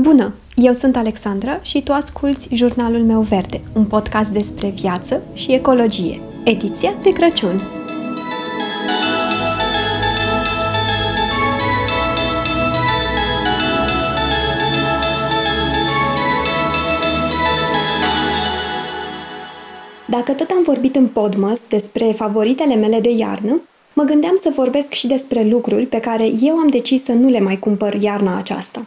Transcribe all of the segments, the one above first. Bună! Eu sunt Alexandra și tu asculți Jurnalul meu verde, un podcast despre viață și ecologie, ediția de Crăciun. Dacă tot am vorbit în Podmas despre favoritele mele de iarnă, mă gândeam să vorbesc și despre lucruri pe care eu am decis să nu le mai cumpăr iarna aceasta.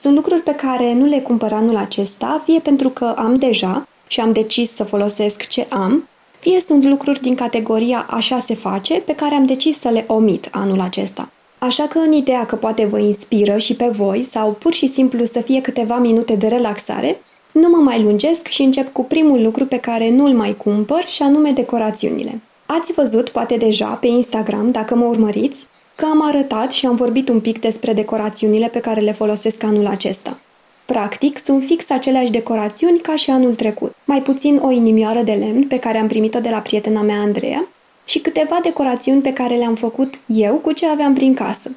Sunt lucruri pe care nu le cumpăr anul acesta, fie pentru că am deja și am decis să folosesc ce am, fie sunt lucruri din categoria așa se face, pe care am decis să le omit anul acesta. Așa că în ideea că poate vă inspiră și pe voi sau pur și simplu să fie câteva minute de relaxare, nu mă mai lungesc și încep cu primul lucru pe care nu-l mai cumpăr și anume decorațiunile. Ați văzut, poate deja, pe Instagram, dacă mă urmăriți, că am arătat și am vorbit un pic despre decorațiunile pe care le folosesc anul acesta. Practic, sunt fix aceleași decorațiuni ca și anul trecut, mai puțin o inimioară de lemn pe care am primit-o de la prietena mea Andreea și câteva decorațiuni pe care le-am făcut eu cu ce aveam prin casă.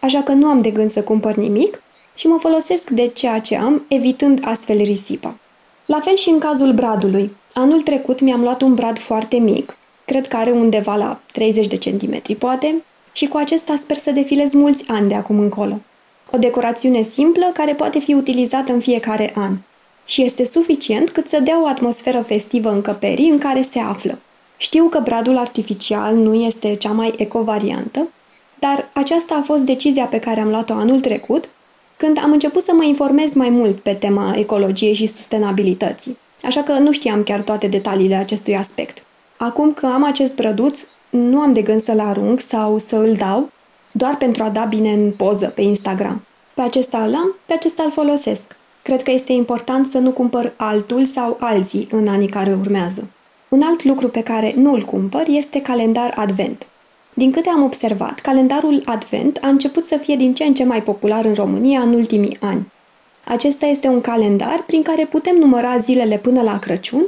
Așa că nu am de gând să cumpăr nimic și mă folosesc de ceea ce am, evitând astfel risipa. La fel și în cazul bradului. Anul trecut mi-am luat un brad foarte mic, cred că are undeva la 30 de centimetri, poate, și cu acesta sper să defilez mulți ani de acum încolo. O decorațiune simplă care poate fi utilizată în fiecare an. Și este suficient cât să dea o atmosferă festivă încăperii în care se află. Știu că bradul artificial nu este cea mai eco-variantă, dar aceasta a fost decizia pe care am luat-o anul trecut, când am început să mă informez mai mult pe tema ecologiei și sustenabilității. Așa că nu știam chiar toate detaliile acestui aspect. Acum că am acest brăduț, nu am de gând să-l arunc sau să îl dau, doar pentru a da bine în poză pe Instagram. Pe acesta îl am, pe acesta îl folosesc. Cred că este important să nu cumpăr altul sau alții în anii care urmează. Un alt lucru pe care nu îl cumpăr este calendar Advent. Din câte am observat, calendarul Advent a început să fie din ce în ce mai popular în România în ultimii ani. Acesta este un calendar prin care putem număra zilele până la Crăciun,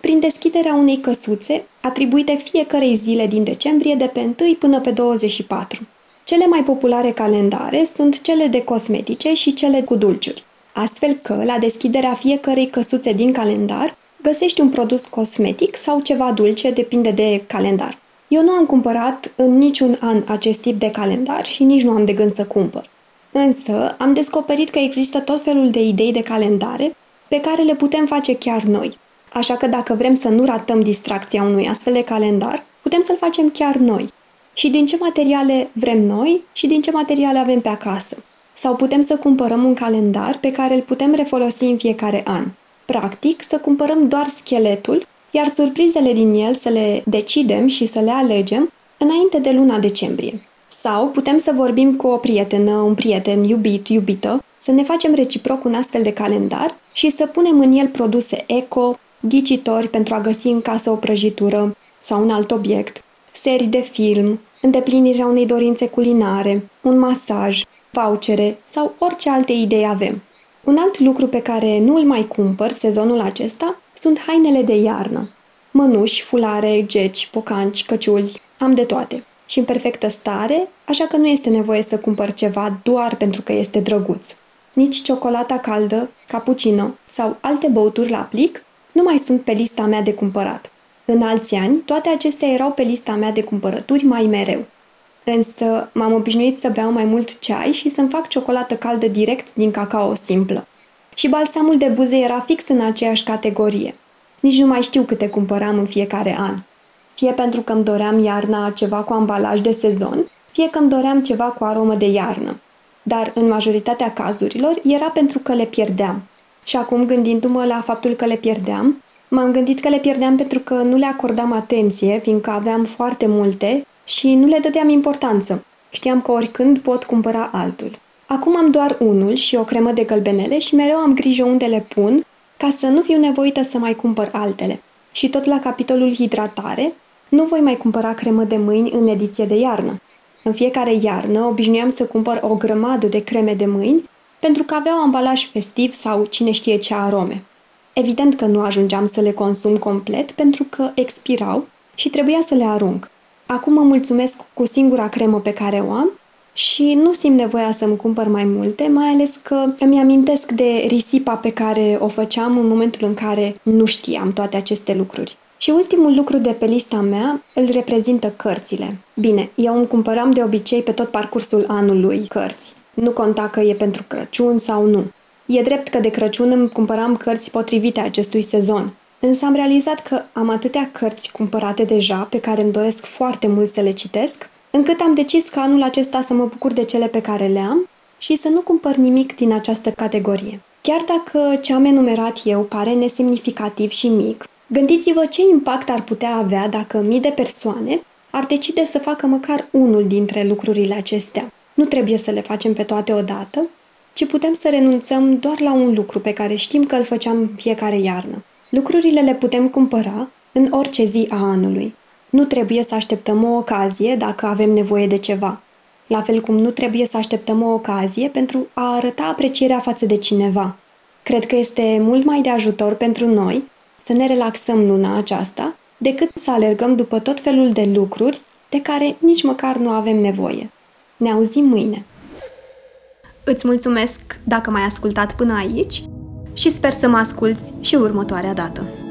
prin deschiderea unei căsuțe atribuite fiecărei zile din decembrie de pe 1 până pe 24. Cele mai populare calendare sunt cele de cosmetice și cele cu dulciuri, astfel că, la deschiderea fiecărei căsuțe din calendar, găsești un produs cosmetic sau ceva dulce, depinde de calendar. Eu nu am cumpărat în niciun an acest tip de calendar și nici nu am de gând să cumpăr. Însă, am descoperit că există tot felul de idei de calendare pe care le putem face chiar noi. Așa că dacă vrem să nu ratăm distracția unui astfel de calendar, putem să-l facem chiar noi. Și din ce materiale vrem noi și din ce materiale avem pe acasă. Sau putem să cumpărăm un calendar pe care îl putem refolosi în fiecare an. Practic, să cumpărăm doar scheletul, iar surprizele din el să le decidem și să le alegem înainte de luna decembrie. Sau putem să vorbim cu o prietenă, un prieten, iubit, iubită, să ne facem reciproc un astfel de calendar și să punem în el produse eco, ghicitori pentru a găsi în casă o prăjitură sau un alt obiect, serii de film, îndeplinirea unei dorințe culinare, un masaj, vouchere sau orice alte idei avem. Un alt lucru pe care nu îl mai cumpăr sezonul acesta sunt hainele de iarnă. Mănuși, fulare, geci, pocanci, căciuli, am de toate. Și în perfectă stare, așa că nu este nevoie să cumpăr ceva doar pentru că este drăguț. Nici ciocolata caldă, cappuccino sau alte băuturi la plic nu mai sunt pe lista mea de cumpărat. În alți ani, toate acestea erau pe lista mea de cumpărături mai mereu. Însă m-am obișnuit să beau mai mult ceai și să-mi fac ciocolată caldă direct din cacao simplă. Și balsamul de buze era fix în aceeași categorie. Nici nu mai știu câte cumpăram în fiecare an. Fie pentru că îmi doream iarna ceva cu ambalaj de sezon, fie că îmi doream ceva cu aromă de iarnă. Dar în majoritatea cazurilor era pentru că le pierdeam. Și acum, gândindu-mă la faptul că le pierdeam, m-am gândit că le pierdeam pentru că nu le acordam atenție, fiindcă aveam foarte multe și nu le dădeam importanță. Știam că oricând pot cumpăra altul. Acum am doar unul și o cremă de gălbenele și mereu am grijă unde le pun ca să nu fiu nevoită să mai cumpăr altele. Și tot la capitolul hidratare, nu voi mai cumpăra cremă de mâini în ediție de iarnă. În fiecare iarnă obișnuiam să cumpăr o grămadă de creme de mâini pentru că aveau ambalaj festiv sau cine știe ce arome. Evident că nu ajungeam să le consum complet pentru că expirau și trebuia să le arunc. Acum mă mulțumesc cu singura cremă pe care o am și nu simt nevoia să-mi cumpăr mai multe, mai ales că îmi amintesc de risipa pe care o făceam în momentul în care nu știam toate aceste lucruri. Și ultimul lucru de pe lista mea îl reprezintă cărțile. Bine, eu îmi cumpăram de obicei pe tot parcursul anului cărți. Nu conta că e pentru Crăciun sau nu. E drept că de Crăciun îmi cumpăram cărți potrivite acestui sezon. Însă am realizat că am atâtea cărți cumpărate deja, pe care îmi doresc foarte mult să le citesc, încât am decis că anul acesta să mă bucur de cele pe care le am și să nu cumpăr nimic din această categorie. Chiar dacă ce am enumerat eu pare nesemnificativ și mic, gândiți-vă ce impact ar putea avea dacă mii de persoane ar decide să facă măcar unul dintre lucrurile acestea. Nu trebuie să le facem pe toate odată, ci putem să renunțăm doar la un lucru pe care știm că îl făceam fiecare iarnă. Lucrurile le putem cumpăra în orice zi a anului. Nu trebuie să așteptăm o ocazie dacă avem nevoie de ceva. La fel cum nu trebuie să așteptăm o ocazie pentru a arăta aprecierea față de cineva. Cred că este mult mai de ajutor pentru noi să ne relaxăm luna aceasta decât să alergăm după tot felul de lucruri de care nici măcar nu avem nevoie. Ne auzim mâine! Îți mulțumesc dacă m-ai ascultat până aici și sper să mă asculți și următoarea dată.